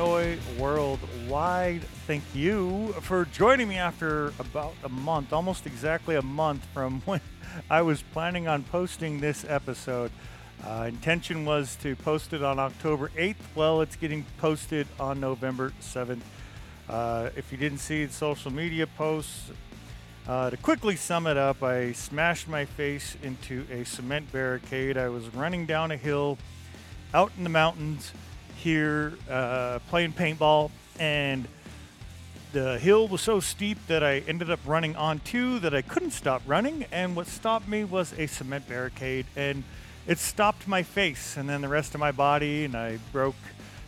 Oi Worldwide. Thank you for joining me after about a month, almost exactly a month from when I was planning on posting this episode. Intention was to post it on October 8th. Well, it's getting posted on November 7th. If you didn't see the social media posts, to quickly sum it up, I smashed my face into a cement barricade. I was running down a hill out in the mountains here playing paintball, and the hill was so steep that I ended up running on two that I couldn't stop running, and what stopped me was a cement barricade, and it stopped my face and then the rest of my body, and I broke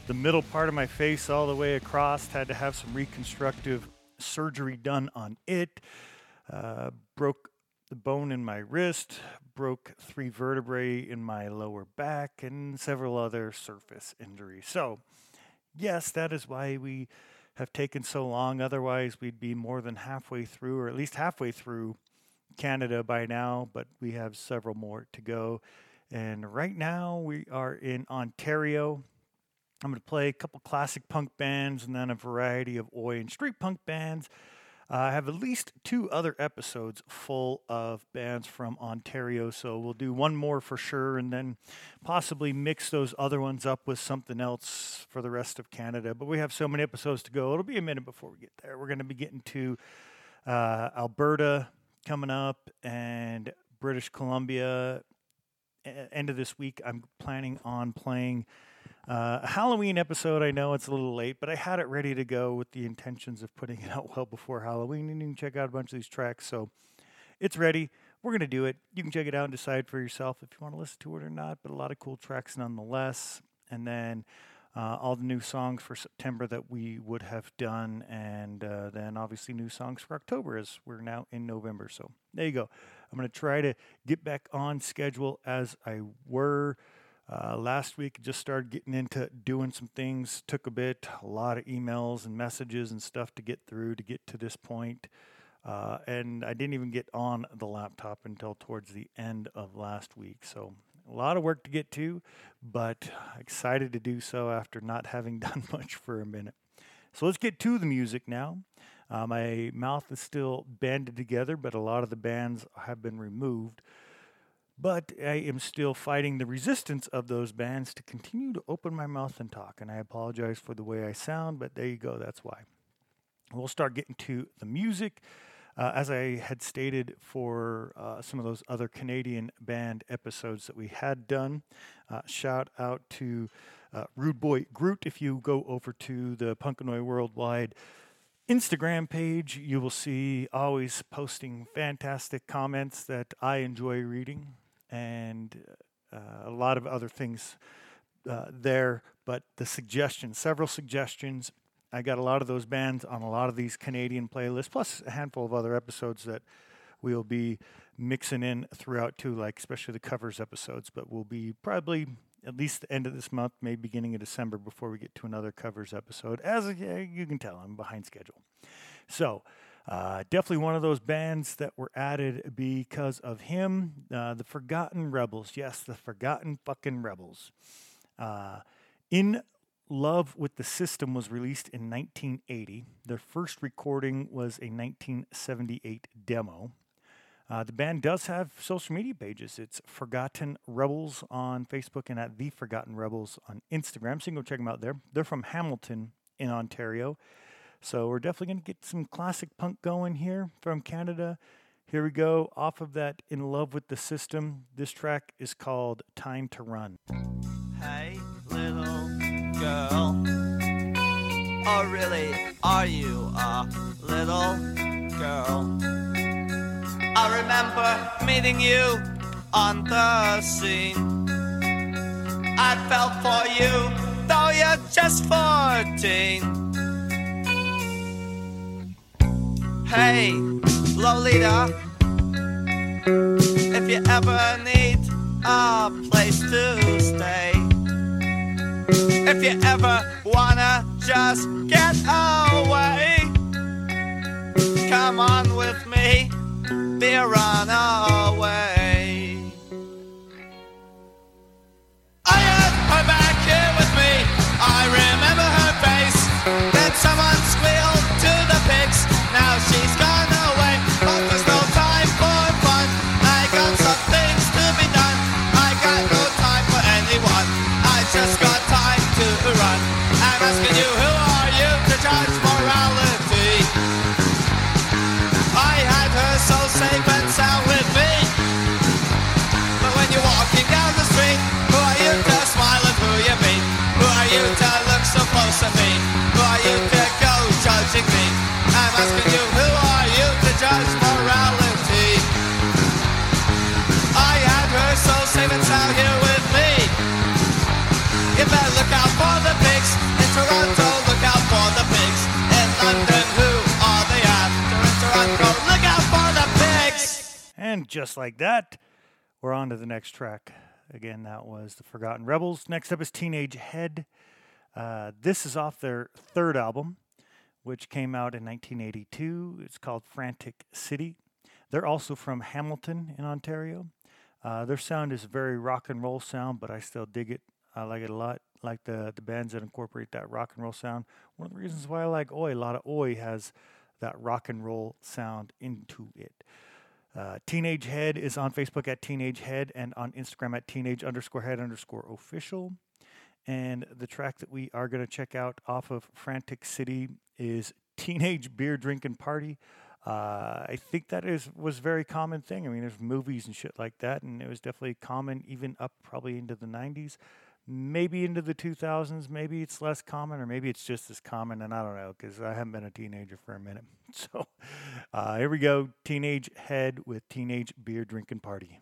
the middle part of my face all the way across, had to have some reconstructive surgery done on it. Broke the bone in my wrist, broke 3 vertebrae in my lower back, and several other surface injuries. So, yes, that is why we have taken so long. Otherwise, we'd be more than halfway through, or at least halfway through Canada by now, but we have several more to go. And right now, we are in Ontario. I'm going to play a couple classic punk bands and then a variety of Oi and street punk bands. I have at least 2 other episodes full of bands from Ontario, so we'll do one more for sure and then possibly mix those other ones up with something else for the rest of Canada. But we have so many episodes to go. It'll be a minute before we get there. We're going to be getting to Alberta coming up and British Columbia. End of this week, I'm planning on playing a Halloween episode. I know it's a little late, but I had it ready to go with the intentions of putting it out well before Halloween, and you can check out a bunch of these tracks. So it's ready. We're going to do it. You can check it out and decide for yourself if you want to listen to it or not, but a lot of cool tracks nonetheless. And then all the new songs for September that we would have done, and then obviously new songs for October as we're now in November. So there you go. I'm going to try to get back on schedule as I were. Last week, just started getting into doing some things. Took a bit, a lot of emails and messages and stuff to get through to get to this point. And I didn't even get on the laptop until towards the end of last week. So a lot of work to get to, but excited to do so after not having done much for a minute. So let's get to the music now. My mouth is still banded together, but a lot of the bands have been removed. But I am still fighting the resistance of those bands to continue to open my mouth and talk. And I apologize for the way I sound, but there you go. That's why. We'll start getting to the music. As I had stated for some of those other Canadian band episodes that we had done, shout out to Rude Boy Groot. If you go over to the Punk and Oi Worldwide Instagram page, you will see always posting fantastic comments that I enjoy reading. And a lot of other things there, but the suggestions, several suggestions. I got a lot of those bands on a lot of these Canadian playlists, plus a handful of other episodes that we'll be mixing in throughout too, like especially the covers episodes, but we'll be probably at least the end of this month, maybe beginning of December, before we get to another covers episode. As you can tell, I'm behind schedule. So definitely one of those bands that were added because of him, the Forgotten Rebels. Yes, the Forgotten fucking Rebels. In Love with the System was released in 1980. Their first recording was a 1978 demo. The band does have social media pages. It's Forgotten Rebels on Facebook and at The Forgotten Rebels on Instagram. So you can go check them out there. They're from Hamilton in Ontario. So we're definitely going to get some classic punk going here from Canada. Here we go. Off of that, In Love with the System, this track is called Time to Run. Hey, little girl. Oh, really? Are you a little girl? I remember meeting you on the scene. I fell for you, though you're just 14. Hey, Lolita, if you ever need a place to stay, if you ever wanna just get away, come on with me, be a runaway. I had her back here with me, I remember her back. out here with me. You better look out for the pigs. In Toronto, look out for the pigs. In London, who are they after? In Toronto, look out for the pigs. And just like that, we're on to the next track. Again, that was the Forgotten Rebels. Next up is Teenage Head. This is off their third album, which came out in 1982. It's called Frantic City. They're also from Hamilton in Ontario. Their sound is a very rock and roll sound, but I still dig it. I like it a lot. I like the bands that incorporate that rock and roll sound. One of the reasons why I like Oi, a lot of Oi has that rock and roll sound into it. Teenage Head is on Facebook at Teenage Head and on Instagram at teenage_head_official. And the track that we are going to check out off of Frantic City is Teenage Beer Drinking Party. I think that was a very common thing. I mean, there's movies and shit like that, and it was definitely common even up probably into the 90s, maybe into the 2000s. Maybe it's less common, or maybe it's just as common, and I don't know, because I haven't been a teenager for a minute. So here we go, Teenage Head with Teenage Beer Drinking Party.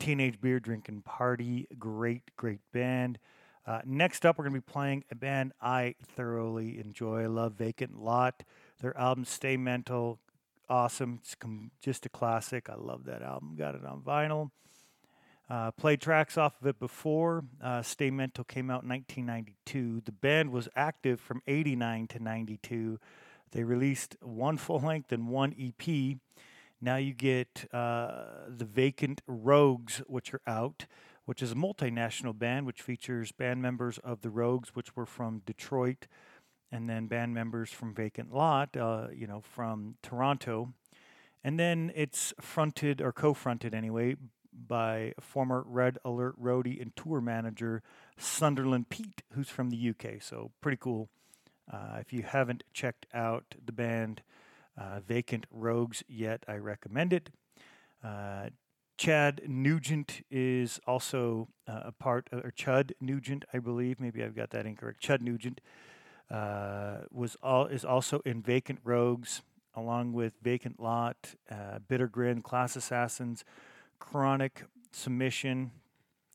Teenage Beer Drinking Party, great band. Next up, we're going to be playing a band I thoroughly enjoy. I love Vacant Lot. Their album Stay Mental awesome. It's just a classic. I love that album. Got it on vinyl. Played tracks off of it before. Stay Mental came out in 1992. The band was active from 89 to 92. They released one full length and one EP. Now you get the Vacant Rogues, which are out, which is a multinational band, which features band members of the Rogues, which were from Detroit, and then band members from Vacant Lot, from Toronto. And then it's fronted, or co-fronted anyway, by former Red Alert roadie and tour manager Sunderland Pete, who's from the UK. So pretty cool. If you haven't checked out the band Vacant Rogues yet, I recommend it. Chud Nugent is also a part of, or Chud Nugent, I believe. Maybe I've got that incorrect. Chud Nugent is also in Vacant Rogues, along with Vacant Lot, Bitter Grin, Class Assassins, Chronic Submission.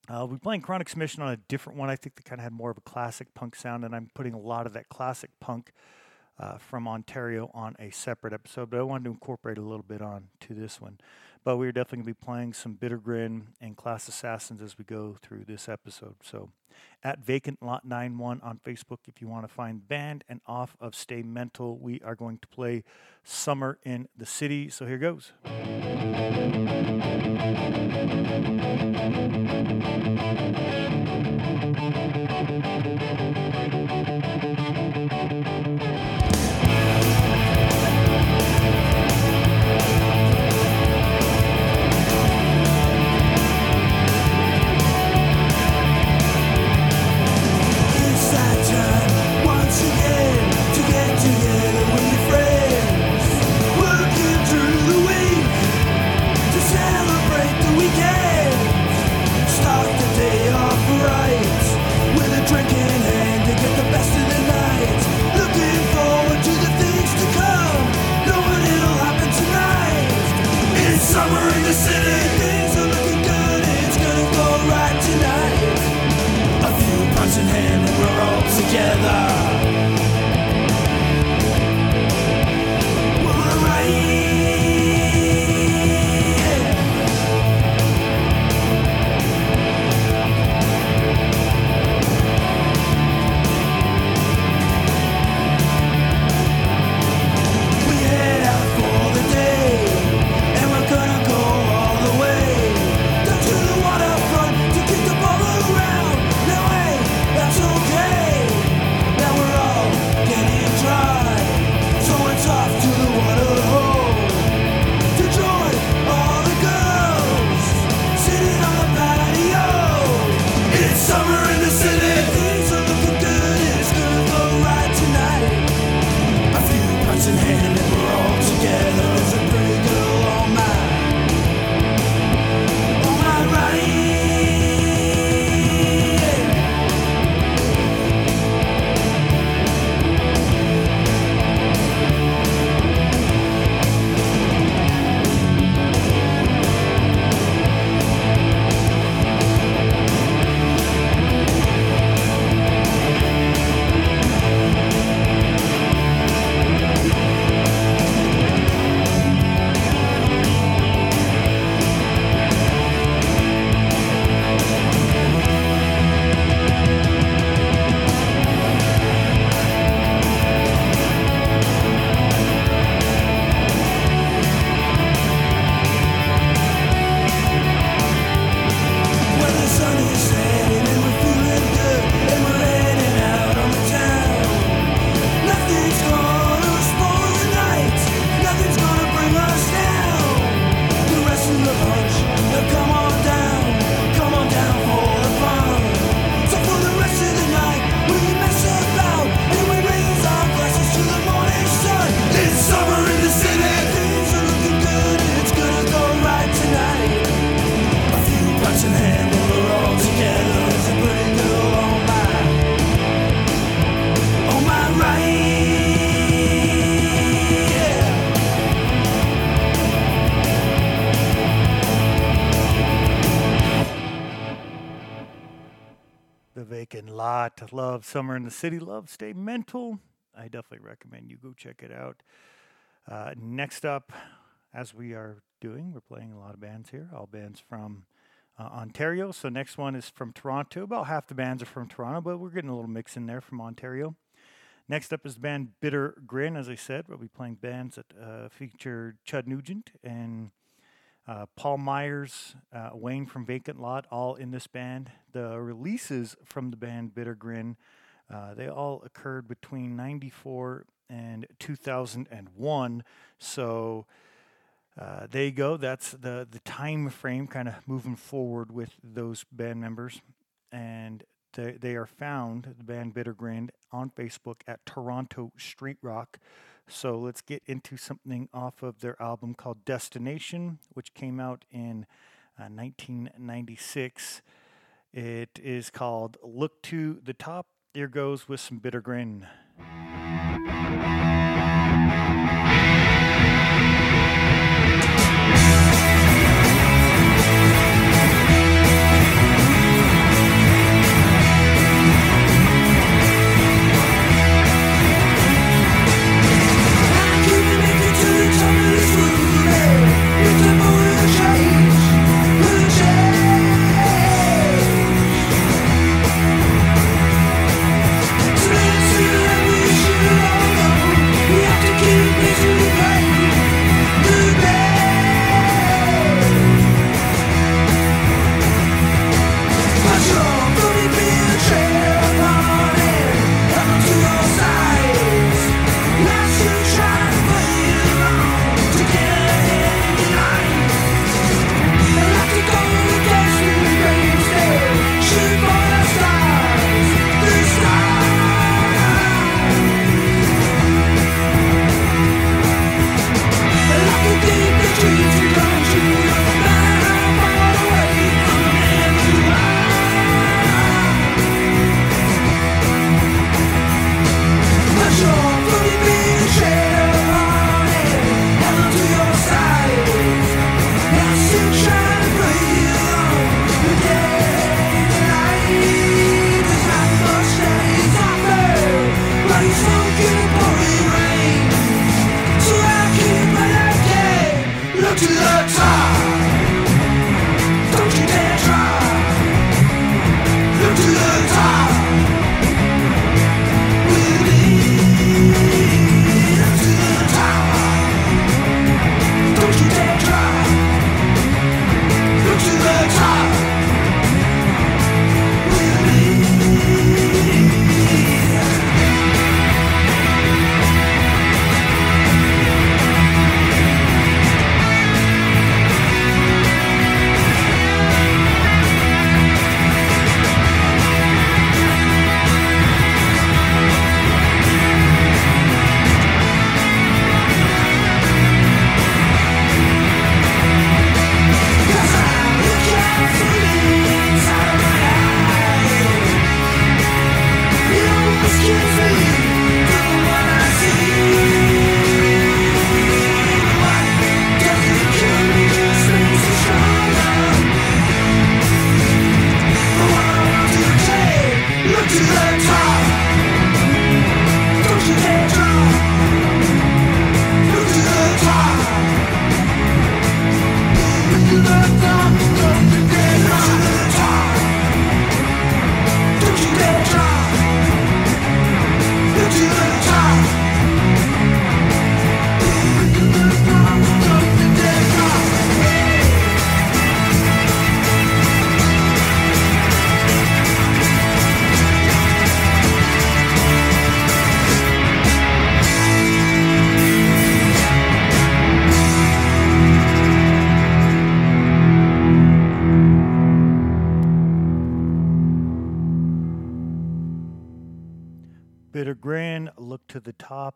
I'll be playing Chronic Submission on a different one. I think they kind of had more of a classic punk sound, and I'm putting a lot of that classic punk from Ontario on a separate episode, but I wanted to incorporate a little bit on to this one. But we're definitely going to be playing some Bitter Grin and Class Assassins as we go through this episode. So at Vacant Lot 91 on Facebook if you want to find the band, and off of Stay Mental we are going to play Summer in the City. So here goes. Love Summer in the City, love Stay Mental. I definitely recommend you go check it out. Next up, as we are doing, we're playing a lot of bands here, all bands from Ontario. So next one is from Toronto. About half the bands are from Toronto, but we're getting a little mix in there from Ontario. Next up is the band Bitter Grin. As I said, we'll be playing bands that feature Chud Nugent and Paul Myers, Wayne from Vacant Lot, all in this band. The releases from the band Bitter Grin, they all occurred between 94 and 2001. So there you go. That's the time frame kind of moving forward with those band members. And they are found, the band Bitter Grin, on Facebook at Toronto Street Rock. So let's get into something off of their album called Destination, which came out in 1996. It is called Look to the Top. Here goes with some Bitter Grin.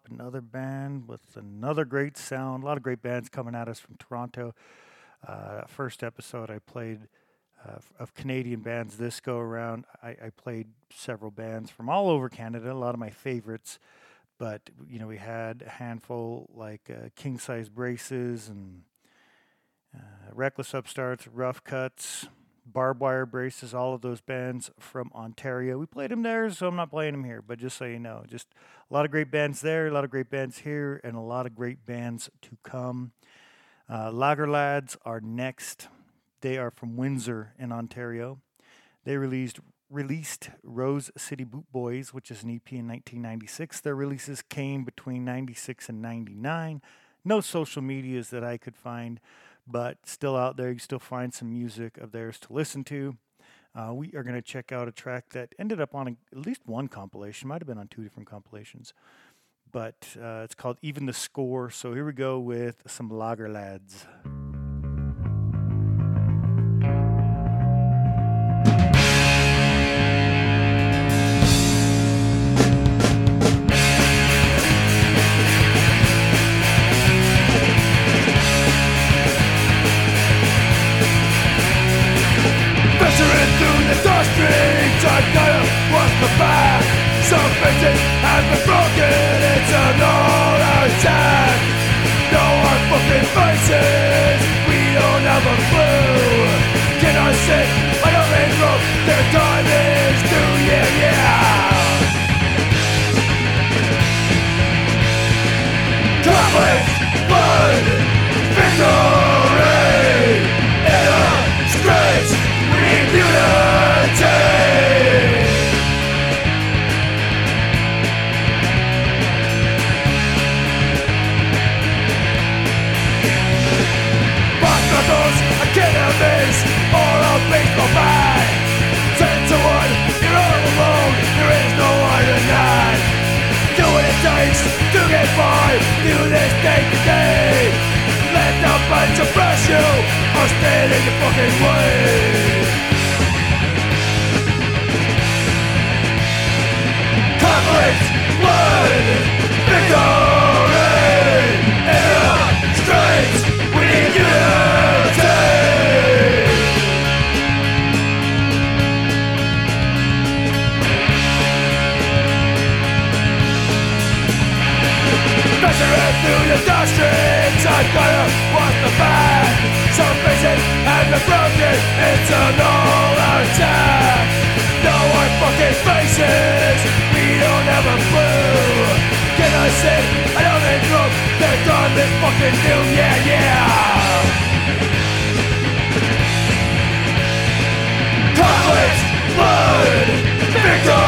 Another band with another great sound. A lot of great bands coming at us from Toronto. First episode I played of Canadian bands this go around. I played several bands from all over Canada, a lot of my favorites. But, you know, we had a handful like King Size Braces and Reckless Upstarts, Rough Cuts, Barbed Wire Braces, all of those bands from Ontario. We played them there, so I'm not playing them here, but just so you know, just a lot of great bands there, a lot of great bands here, and a lot of great bands to come. Lager Lads are next. They are from Windsor in Ontario. They released Rose City Boot Boys, which is an EP in 1996. Their releases came between 96 and 99. No social medias that I could find, but still out there, you still find some music of theirs to listen to. We are going to check out a track that ended up on at least one compilation, might have been on two different compilations, but it's called Even the Score. So here we go with some Lager Lads. Some faces have been broken, it's an all-out attack. No our fucking faces, we don't have a clue. Can I sit on a red rope? Their time is due, yeah, yeah. Conflict, blood, victory. In our streets, we need unity. Enemies, all our faithful man. 10 to 1, you're all alone. There is no one in hand. Do what it takes to get by. Do this day to day. Let the bunch oppress you, or stand in your fucking way. Conflict, blood, victory. In our streets, we need unity. Through the dark streets, I've gotta watch the back. Some faces have been broken, it's an all-out attack. No our fucking faces, we don't have a clue. Can I sit? I don't think drunk, they're done this fucking new, yeah, yeah. Conflict, blood, victory.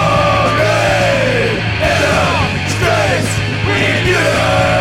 In the streets, we need unity.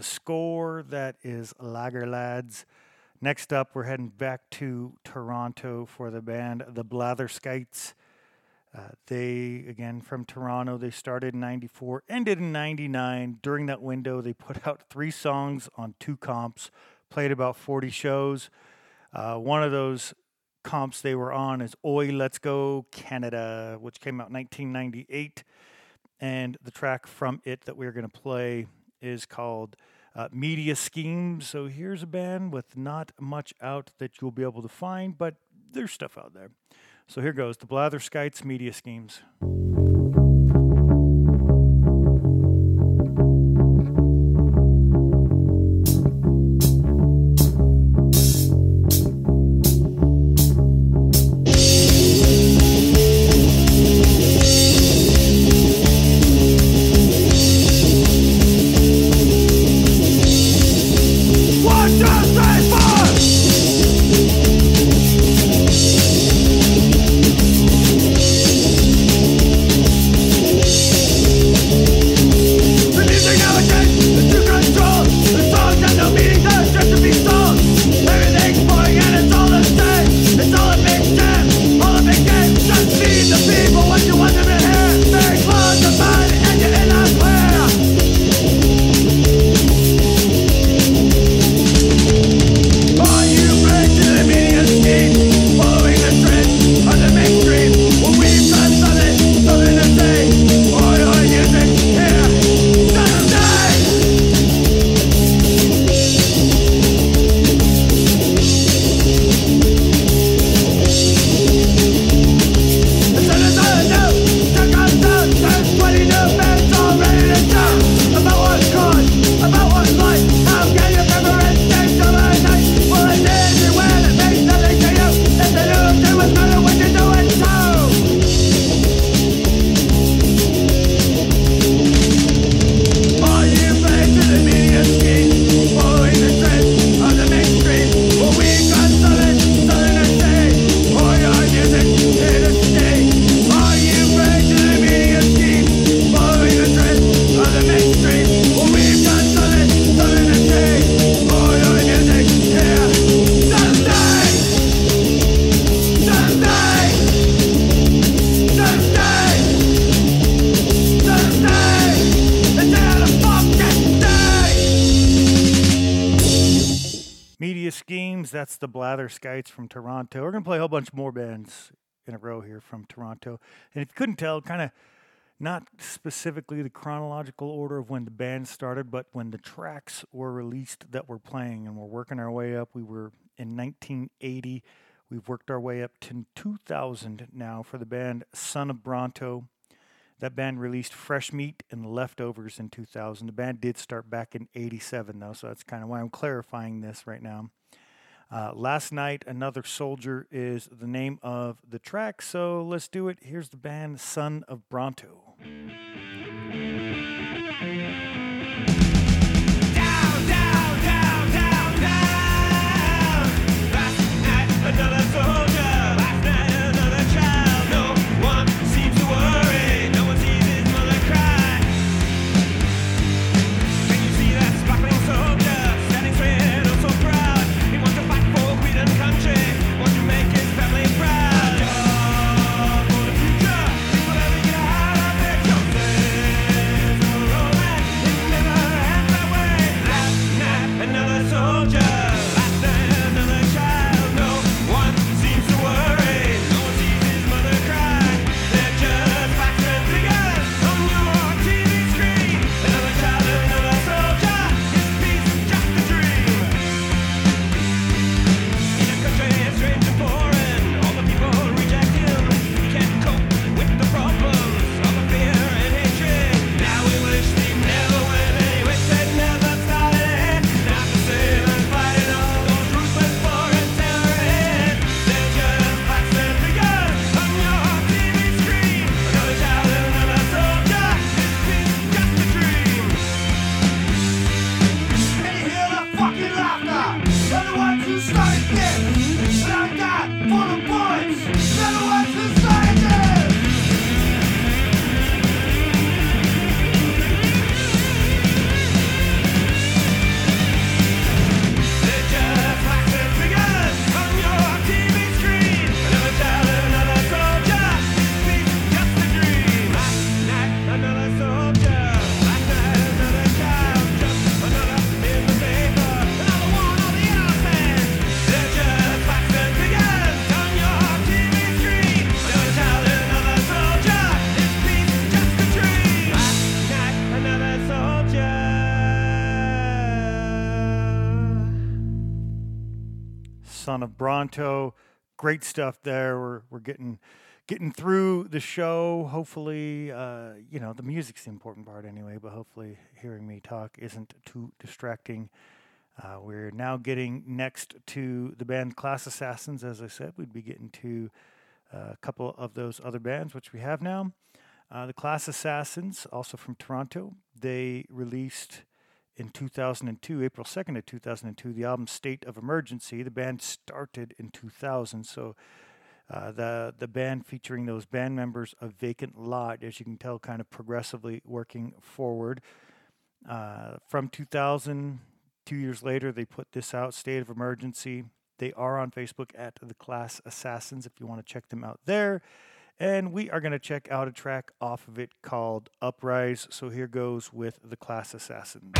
Score, that is Lager Lads. Next up, we're heading back to Toronto for the band The Blatherskites. They, again, from Toronto, they started in 94, ended in 99. During that window, they put out 3 songs on 2 comps, played about 40 shows. One of those comps they were on is Oi, Let's Go Canada, which came out in 1998. And the track from it that we're going to play is called Media Schemes. So here's a band with not much out that you'll be able to find, but there's stuff out there. So here goes, The Blatherskites, Media Schemes. bands. That's the Blatherskites from Toronto. We're going to play a whole bunch more bands in a row here from Toronto. And if you couldn't tell, kind of not specifically the chronological order of when the band started, but when the tracks were released that we're playing, and we're working our way up. We were in 1980. We've worked our way up to 2000 now for the band Son of Bronto. That band released Fresh Meat and Leftovers in 2000. The band did start back in 87, though, so that's kind of why I'm clarifying this right now. Last Night, Another Soldier is the name of the track, so let's do it. Here's the band Son of Bronto. Down, down, down, down, down. Last night, another soldier. Last night, another child. No one seems to worry. No one sees his mother cry. Can you see that sparkling soldier? Standing straight, oh so proud. He wants to fight for freedom and country. Wants to make his family proud. Of Bronto, great stuff there. We're getting through the show. Hopefully, you know, the music's the important part anyway. But hopefully, hearing me talk isn't too distracting. We're now getting next to the band Class Assassins. As I said, we'd be getting to a couple of those other bands, which we have now. The Class Assassins, also from Toronto, they released. In 2002, April 2nd of 2002, the album State of Emergency. The band started in 2000, so the band featuring those band members of Vacant Lot, as you can tell, kind of progressively working forward. From 2000, 2 years later, they put this out, State of Emergency. They are on Facebook at The Class Assassins if you want to check them out there. And we are going to check out a track off of it called Uprise. So here goes with the Class Assassins.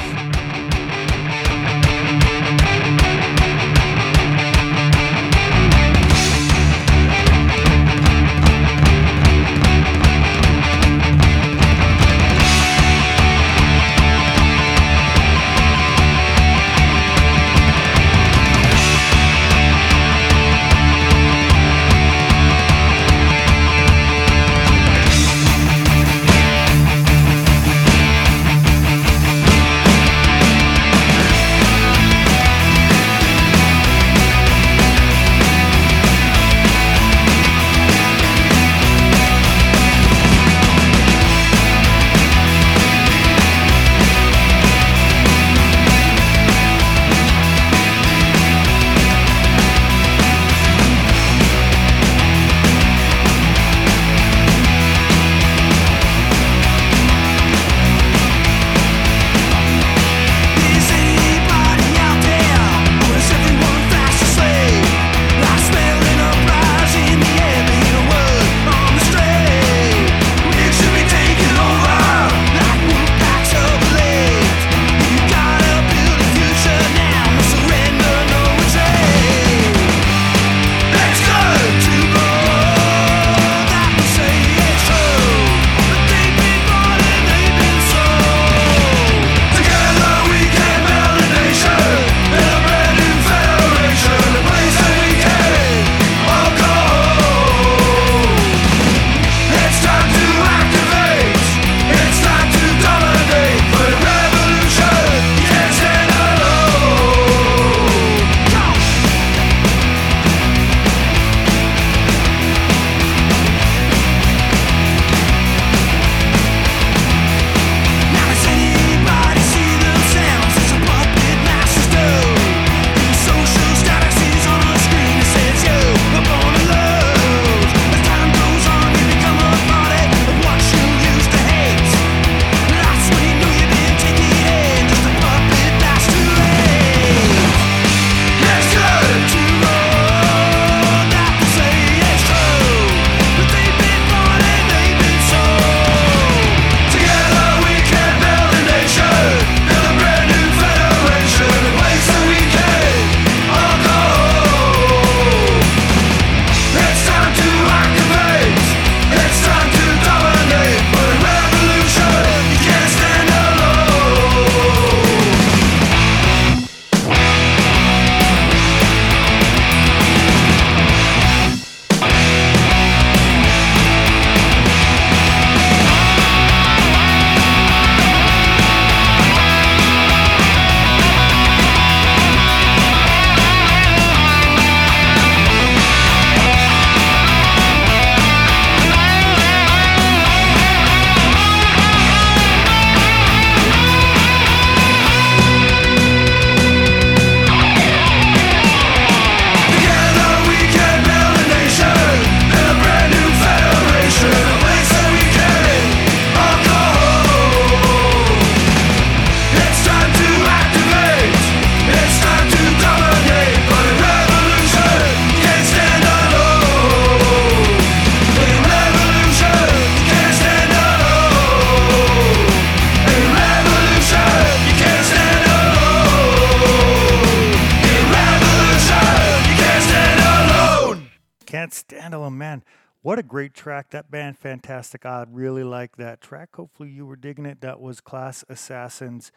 standalone, man. What a great track. That band, fantastic. I really like that track. Hopefully you were digging it. That was Class Assassins,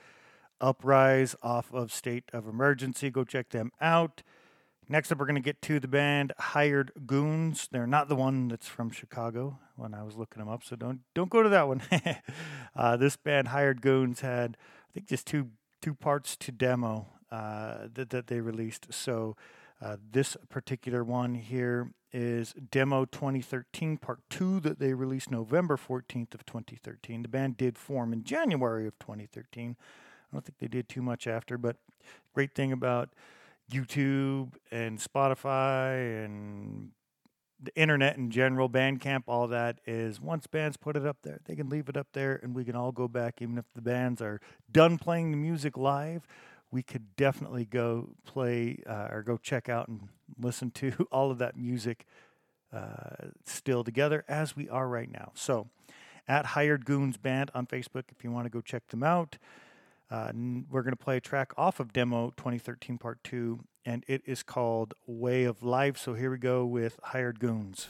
Uprise off of State of Emergency. Go check them out. Next up, we're going to get to the band Hired Goons. They're not the one that's from Chicago when I was looking them up, so don't go to that one. This band, Hired Goons, had, I think, just two parts to demo that they released. So this particular one here is Demo 2013, Part 2, that they released November 14th of 2013. The band did form in January of 2013. I don't think they did too much after, but great thing about YouTube and Spotify and the internet in general, Bandcamp, all that is once bands put it up there, they can leave it up there and we can all go back. Even if the bands are done playing the music live, we could definitely go play or go check out and listen to all of that music still together as we are right now. So at Hired Goons Band on Facebook, if you want to go check them out. We're going to play a track off of Demo 2013 Part 2, and it is called Way of Life. So here we go with Hired Goons.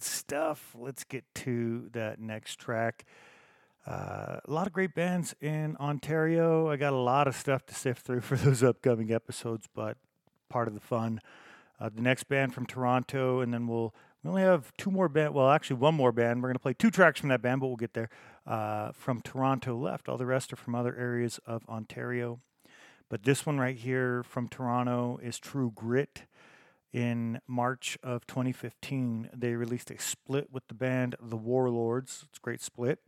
Stuff. Let's get to that next track. A lot of great bands in Ontario. I got a lot of stuff to sift through for those upcoming episodes, but part of the fun. The next band from Toronto, and then we only have two more band. Well, actually, one more band. We're going to play two tracks from that band, but we'll get there. From Toronto left. All the rest are from other areas of Ontario. But this one right here from Toronto is True Grit. In March of 2015, they released a split with the band The Warlords. It's a great split.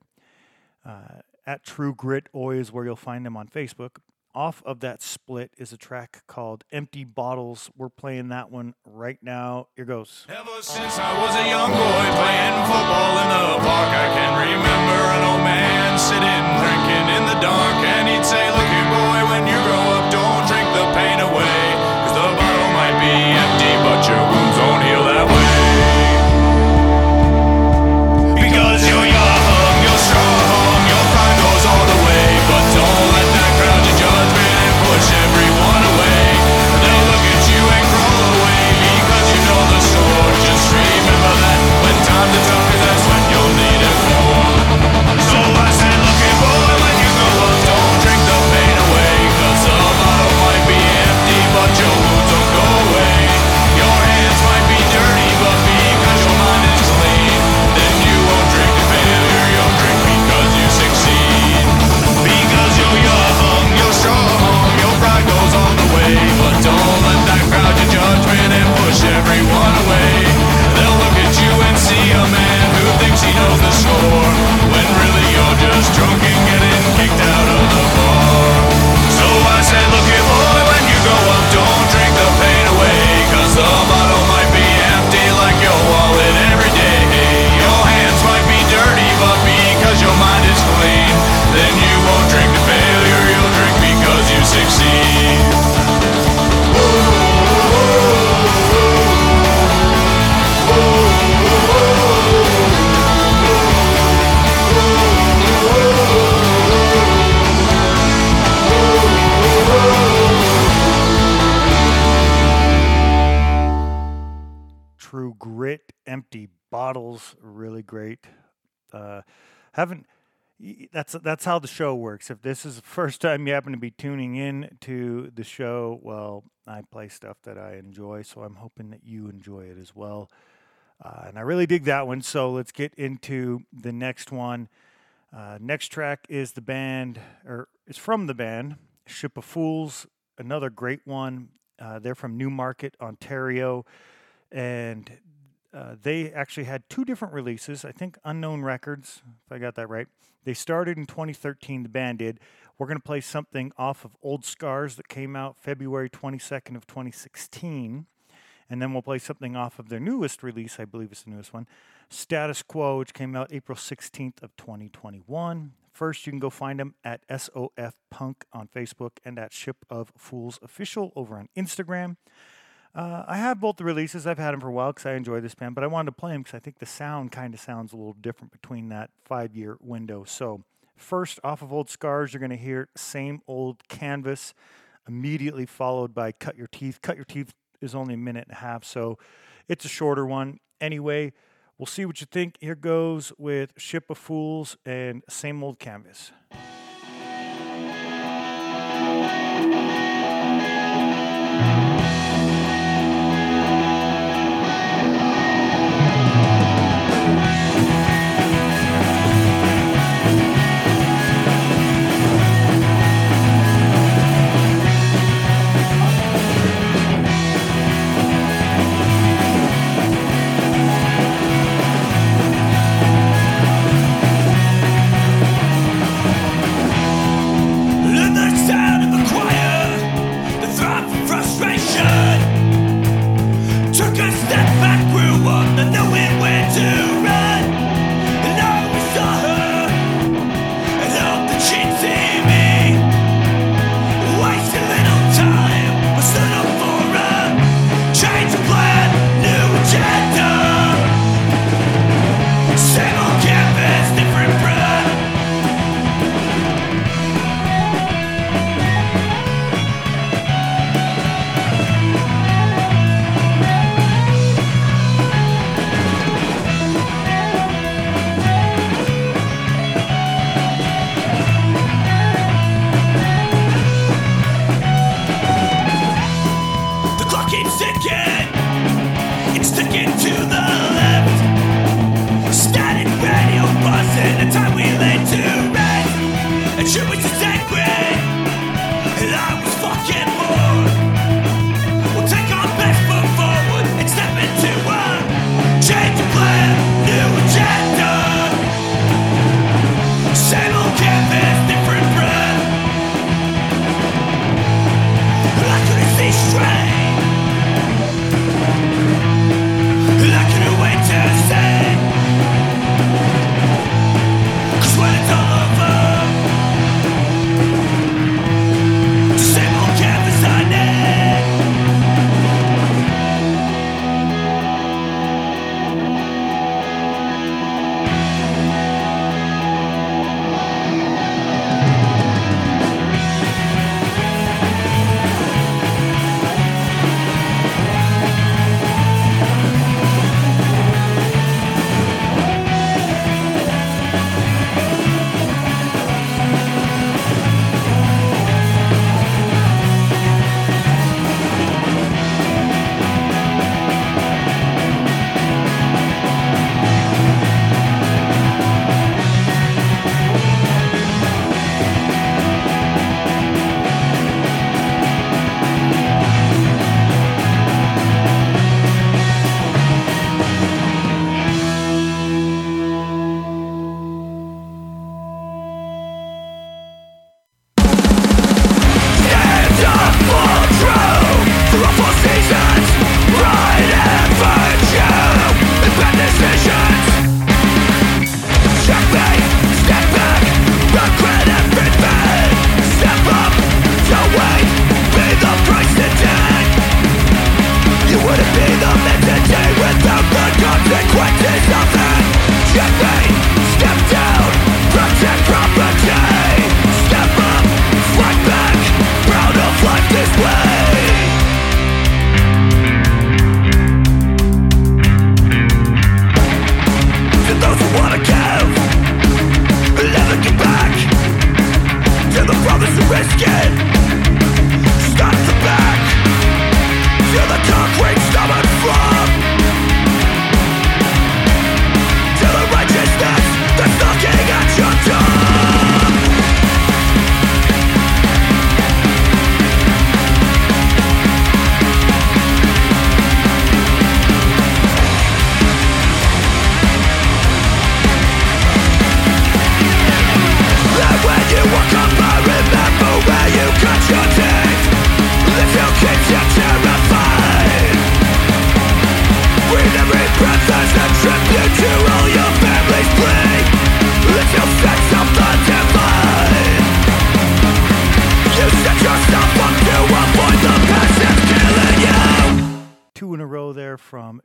At True Grit, Oi is where you'll find them on Facebook. Off of that split is a track called Empty Bottles. We're playing that one right now. Here goes. Ever since I was a young boy playing football in the park, I can remember an old man sitting drinking in the dark. And he'd say, "Looky boy, when you grow up, don't drink the pain away. Cause the bottle might be empty, but your wounds won't heal that way. Because you're young, you're strong, your pride goes all the way. But don't let that crowd your judgment and push everyone away. They'll look at you and crawl away because you know the sword. Just remember that when times are tough, that's when you'll need it for. empty bottles, really great. That's how the show works. If this is the first time you happen to be tuning in to the show, well, I play stuff that I enjoy, so I'm hoping that you enjoy it as well. And I really dig that one, so let's get into the next one. Next track is the band, or it's from the band, Ship of Fools, another great one. They're from Newmarket, Ontario, and they actually had two different releases. I think Unknown Records, if I got that right. They started in 2013, the band did. We're going to play something off of Old Scars that came out February 22nd of 2016. And then we'll play something off of their newest release, I believe it's the newest one, Status Quo, which came out April 16th of 2021. First, you can go find them at SOF Punk on Facebook and at Ship of Fools Official over on Instagram. I have both the releases. I've had them for a while because I enjoy this band, but I wanted to play them because I think the sound kind of sounds a little different between that 5-year window. So first, off of Old Scars, you're going to hear Same Old Canvas, immediately followed by Cut Your Teeth. Cut Your Teeth is only a minute and a half, so it's a shorter one. Anyway, we'll see what you think. Here goes with Ship of Fools and Same Old Canvas.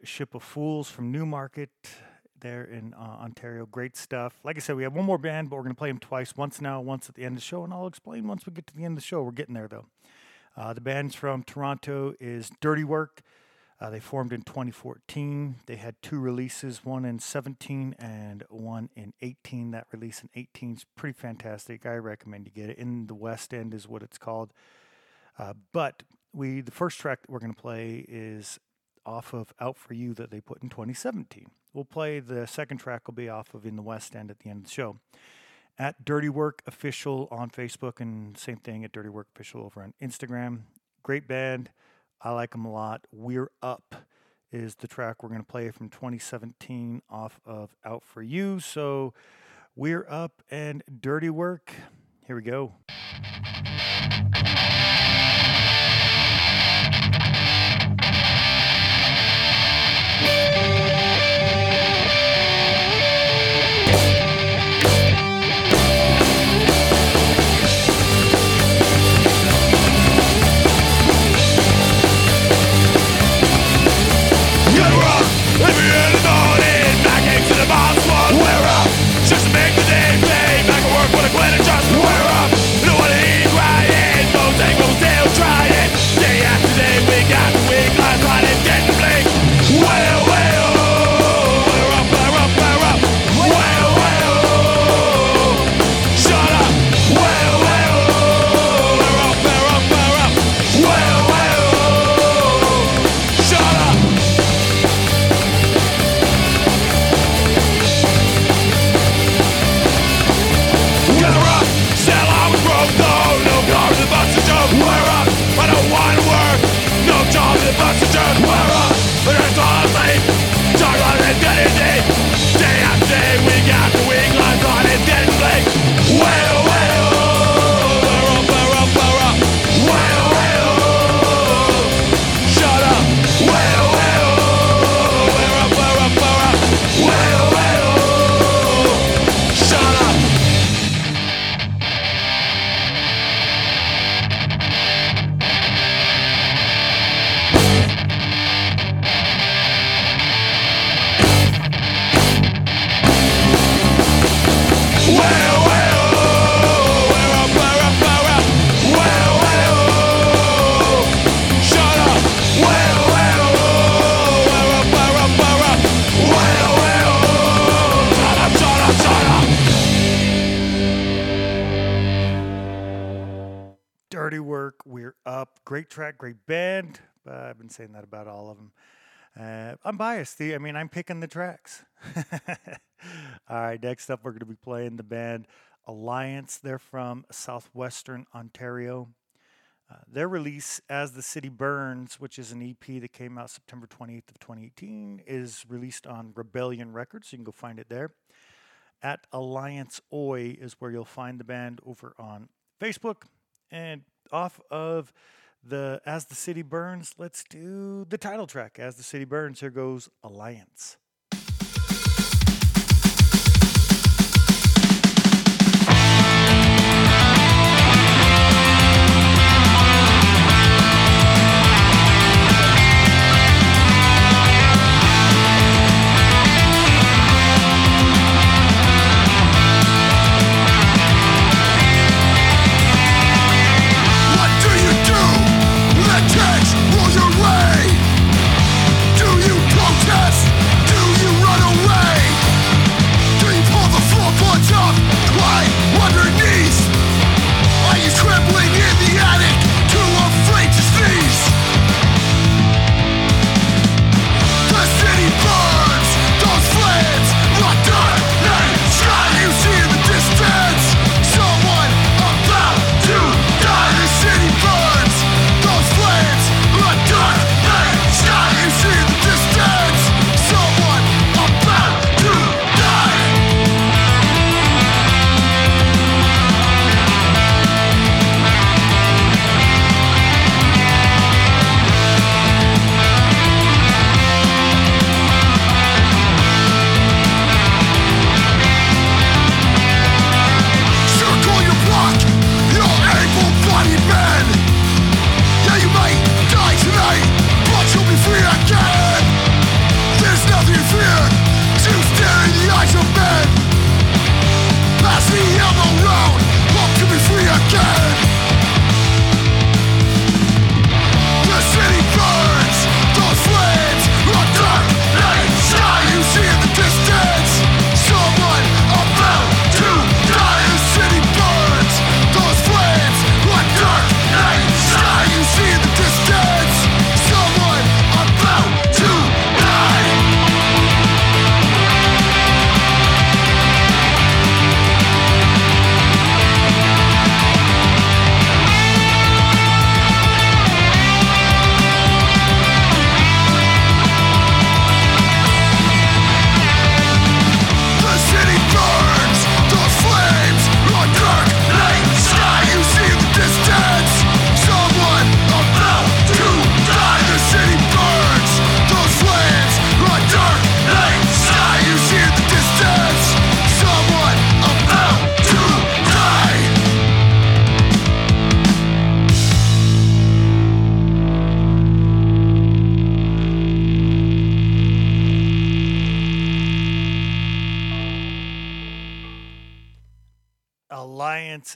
Ship of Fools from Newmarket there in Ontario. Great stuff. Like I said, we have one more band, but we're going to play them twice, once now, once at the end of the show, and I'll explain once we get to the end of the show. We're getting there, though. The band's from Toronto is Dirty Work. They formed in 2014. They had two releases, one in 17 and one in 18. That release in 18 is pretty fantastic. I recommend you get it. In the West End is what it's called. But the first track that we're going to play is off of Out For You that they put in 2017. We'll play the second track will be off of In the West End at the end of the show. At Dirty Work Official on Facebook, and same thing at Dirty Work Official over on Instagram. Great band. I like them a lot. We're Up is the track we're going to play from 2017 off of Out For You. So We're Up and Dirty Work. Here we go. Great band. I've been saying that about all of them. I'm biased. I'm picking the tracks. All right, next up, we're going to be playing the band Alliance. They're from southwestern Ontario. Their release, As the City Burns, which is an EP that came out September 28th of 2018, is released on Rebellion Records. You can go find it there. At Alliance Oi is where you'll find the band over on Facebook. And off of the As the City Burns, let's do the title track, As the City Burns. Here goes Alliance. Let tanks rule your way. Do you protest? Do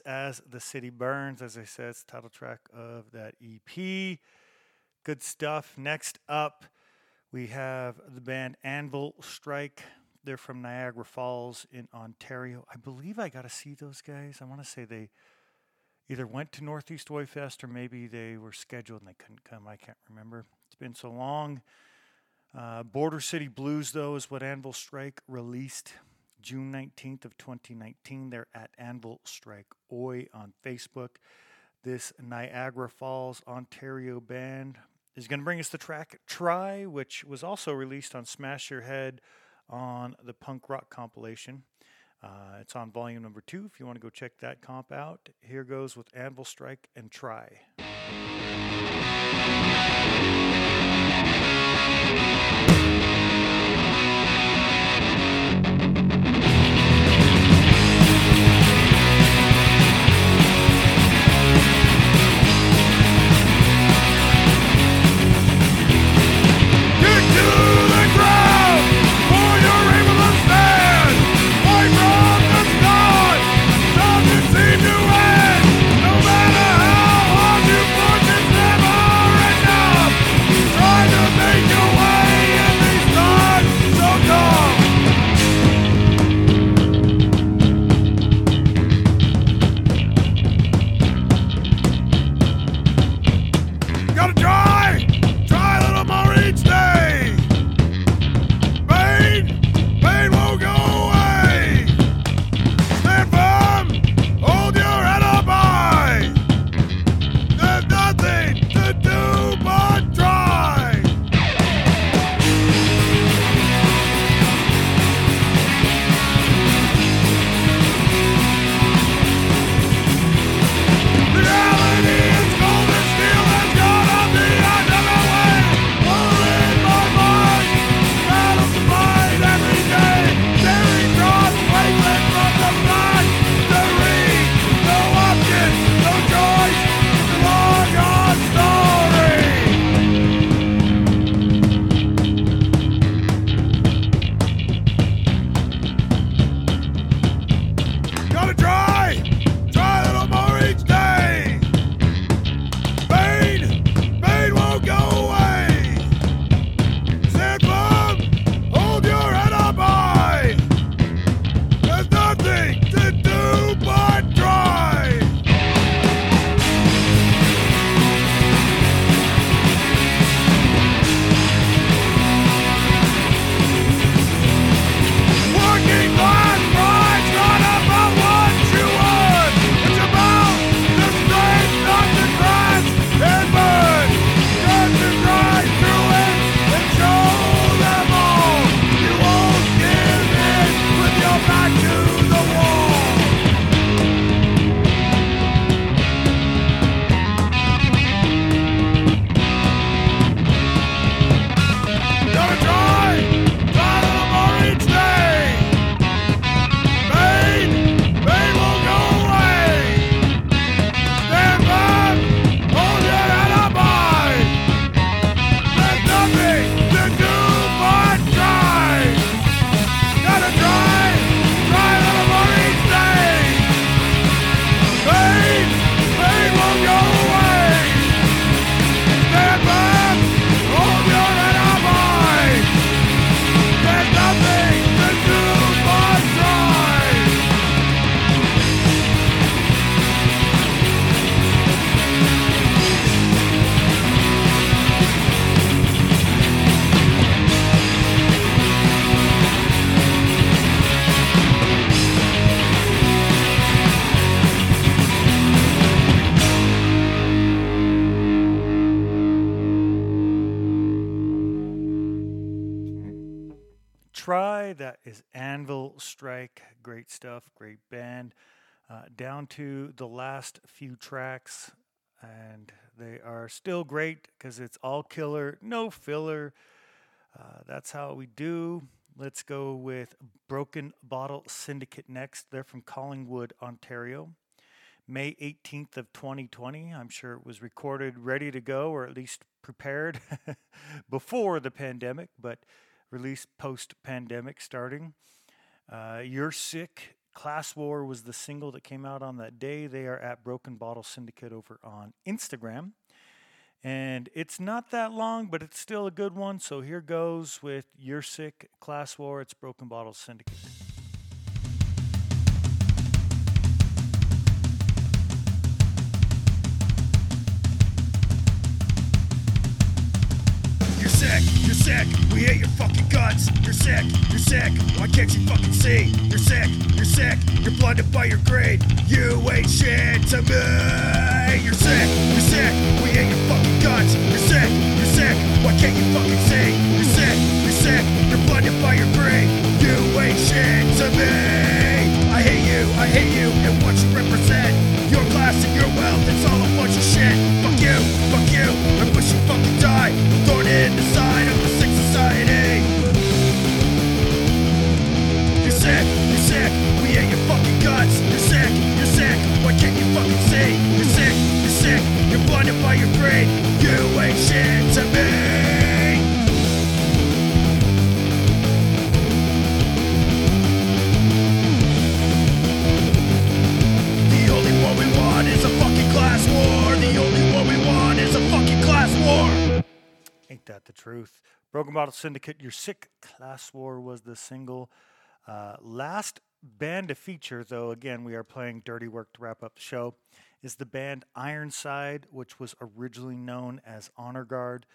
As the City Burns, as I said, it's the title track of that EP. Good stuff. Next up, we have the band Anvil Strike. They're from Niagara Falls in Ontario. I believe I got to see those guys. I want to say they either went to Northeast Oi Fest or maybe they were scheduled and they couldn't come. I can't remember. It's been so long. Border City Blues, though, is what Anvil Strike released June 19th of 2019. They're at Anvil Strike Oi on Facebook. This Niagara Falls, Ontario band is going to bring us the track Try, which was also released on Smash Your Head on the punk rock compilation. It's on volume number 2 if you want to go check that comp out. Here goes with Anvil Strike and Try. Make your way in the that is Anvil Strike. Great stuff, great band. Down to the last few tracks, and they are still great because it's all killer, no filler. That's how we do. Let's go with Broken Bottle Syndicate next. They're from Collingwood, Ontario. May 18th of 2020. I'm sure it was recorded, ready to go, or at least prepared before the pandemic, but released post-pandemic starting. You're Sick. Class War was the single that came out on that day. They are at Broken Bottle Syndicate over on Instagram. And it's not that long, but it's still a good one. So here goes with You're Sick, Class War. It's Broken Bottle Syndicate. You're sick, we hate your fucking guts. You're sick, why can't you fucking see? You're sick, you're blinded by your greed. You ain't shit to me. You're sick, we hate your fucking guts. You're sick, why can't you fucking see? You're sick, you're blinded by your greed. You ain't shit to me. I hate you, and what you represent. Your class and your wealth, it's all a bunch of shit. Fuck you, I wish you fucking die. Thorn in the side of the sick society. You're sick, we hate your fucking guts. You're sick, why can't you fucking see? You're sick, you're blinded by your greed. You ain't shit to me. Is a fucking class war. The only one we want is a fucking class war. Ain't that the truth? Broken Bottle Syndicate, You're Sick. Class War was the single. Last band to feature, though, again, we are playing Dirty Work to wrap up the show, is the band Ironside, which was originally known as Honor Guard.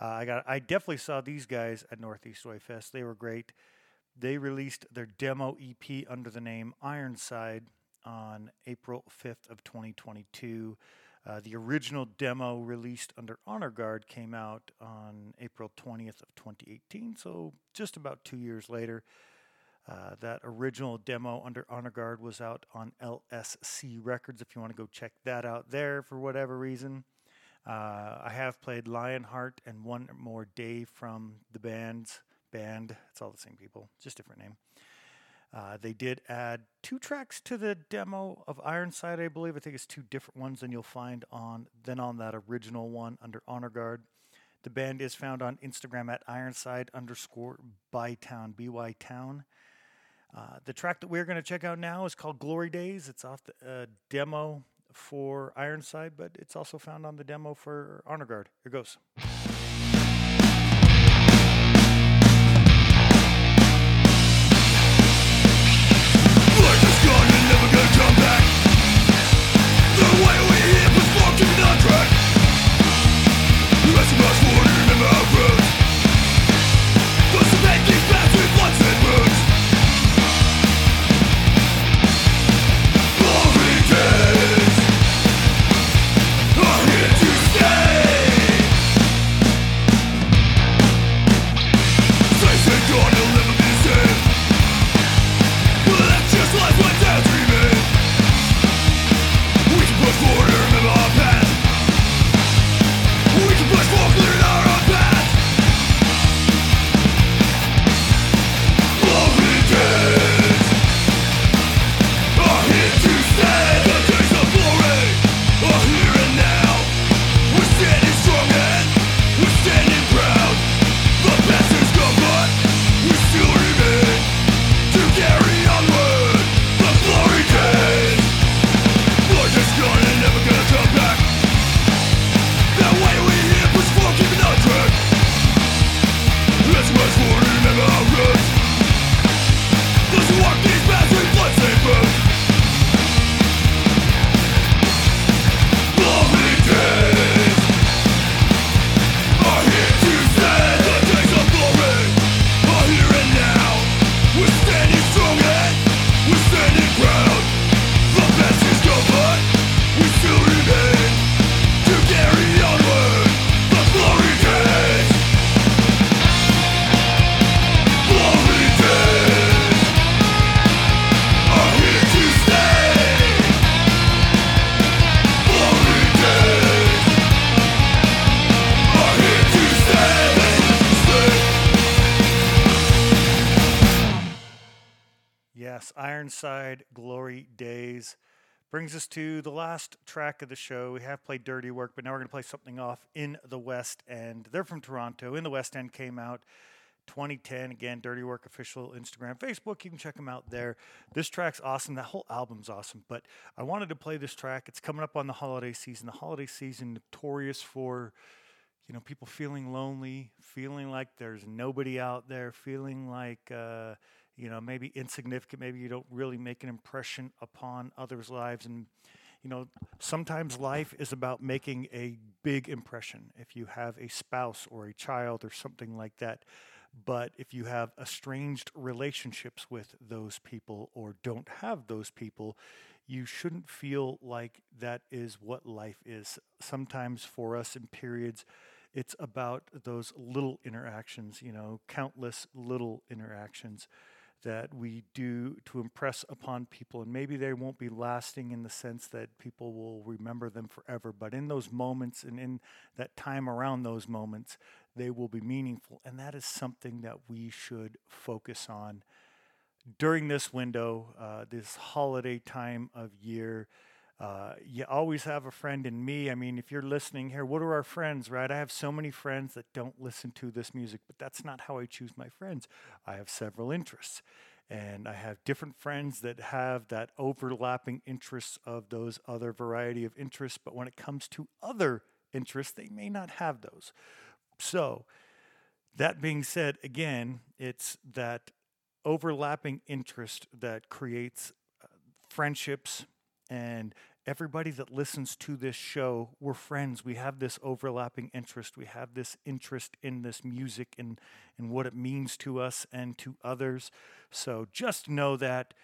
I definitely saw these guys at Northeast Oi Fest. They were great. They released their demo EP under the name Ironside on April 5th of 2022. The original demo released under Honor Guard came out on April 20th of 2018, so just about 2 years later. That original demo under Honor Guard was out on LSC Records, if you want to go check that out there for whatever reason. I have played Lionheart and One More Day from the band. It's all the same people, just different name. They did add two tracks to the demo of Ironside, I believe. I think it's two different ones than you'll find on that original one under Honor Guard. The band is found on Instagram at Ironside_Bytown, BYTown. The track that we're going to check out now is called Glory Days. It's off the demo for Ironside, but it's also found on the demo for Honor Guard. Here goes. Come back. The way we hit was walking in our track. Rest of us were in our roots. The snaking paths with bloods and boots. Glory days are here to stay. Yes, Ironside, Glory Days. Brings us to the last track of the show. We have played Dirty Work, but now we're going to play something off In the West End. They're from Toronto. In the West End came out 2010. Again, Dirty Work official Instagram, Facebook. You can check them out there. This track's awesome. That whole album's awesome. But I wanted to play this track. It's coming up on the holiday season. The holiday season, notorious for, you know, people feeling lonely, feeling like there's nobody out there, feeling like, you know, maybe insignificant, maybe you don't really make an impression upon others' lives. And, you know, sometimes life is about making a big impression if you have a spouse or a child or something like that. But if you have estranged relationships with those people or don't have those people, you shouldn't feel like that is what life is. Sometimes for us in periods, it's about those little interactions, you know, countless little interactions that we do to impress upon people. And maybe they won't be lasting in the sense that people will remember them forever, but in those moments and in that time around those moments, they will be meaningful. And that is something that we should focus on during this window, this holiday time of year. You always have a friend in me. I mean, if you're listening here, what are our friends, right? I have so many friends that don't listen to this music, but that's not how I choose my friends. I have several interests, and I have different friends that have that overlapping interests of those other variety of interests, but when it comes to other interests, they may not have those. So that being said, again, it's that overlapping interest that creates friendships. And everybody that listens to this show, we're friends. We have this overlapping interest. We have this interest in this music and what it means to us and to others. So just know that.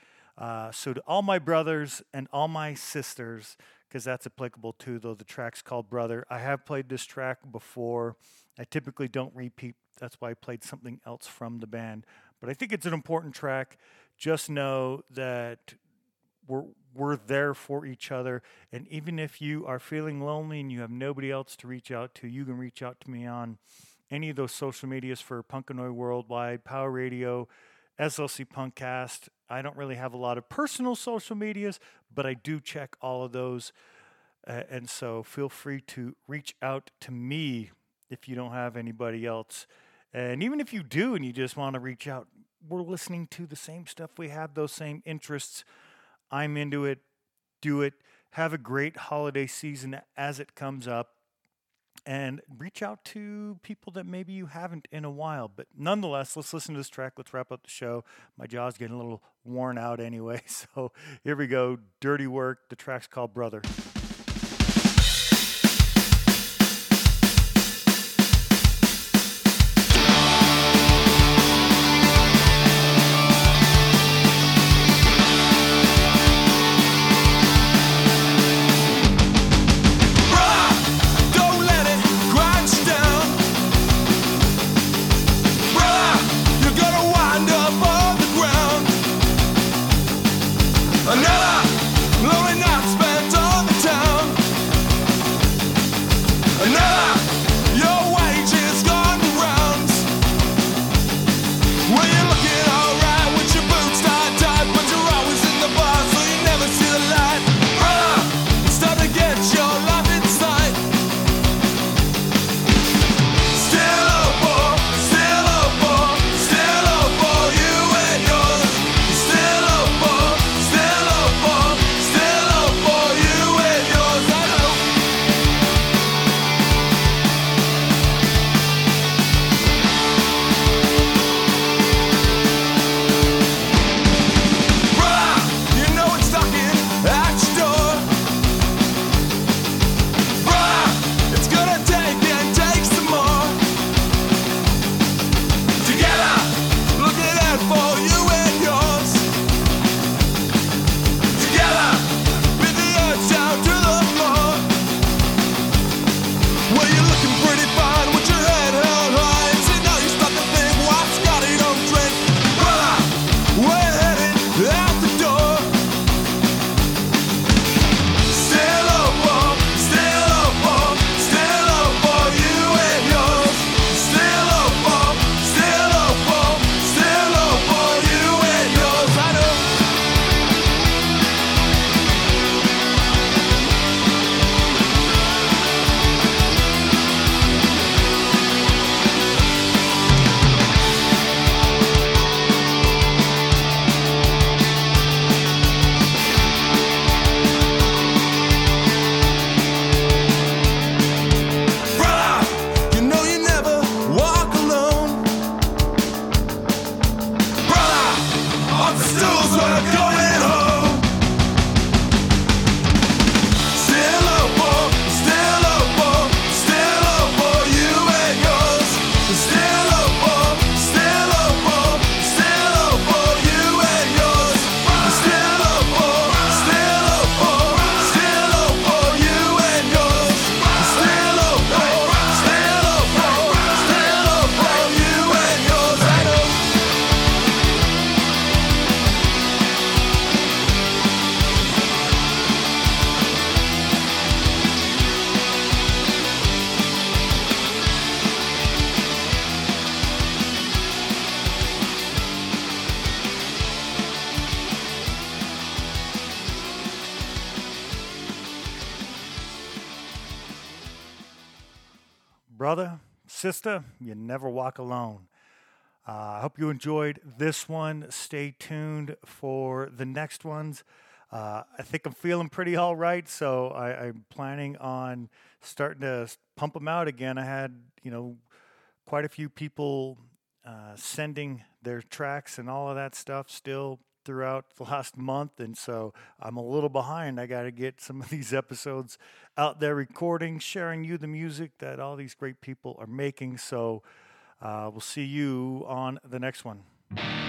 So to all my brothers and all my sisters, because that's applicable too, though the track's called Brother. I have played this track before. I typically don't repeat. That's why I played something else from the band. But I think it's an important track. Just know that we're there for each other. And even if you are feeling lonely and you have nobody else to reach out to, you can reach out to me on any of those social medias for Punk and Oi Worldwide, Power Radio, SLC Punkcast. I don't really have a lot of personal social medias, but I do check all of those. And so feel free to reach out to me if you don't have anybody else. And even if you do and you just want to reach out, we're listening to the same stuff. We have those same interests. I'm into it. Do it. Have a great holiday season as it comes up. And reach out to people that maybe you haven't in a while. But nonetheless, let's listen to this track. Let's wrap up the show. My jaw's getting a little worn out anyway. So here we go. Dirty Work. The track's called Brother. Another lonely night spent on the town. brother, sister, you never walk alone. I hope you enjoyed this one. Stay tuned for the next ones. I think I'm feeling pretty all right, so I'm planning on starting to pump them out again. I had, quite a few people sending their tracks and all of that stuff still throughout the last month, and so I'm a little behind. I got to get some of these episodes out there recording, sharing you the music that all these great people are making, so we'll see you on the next one.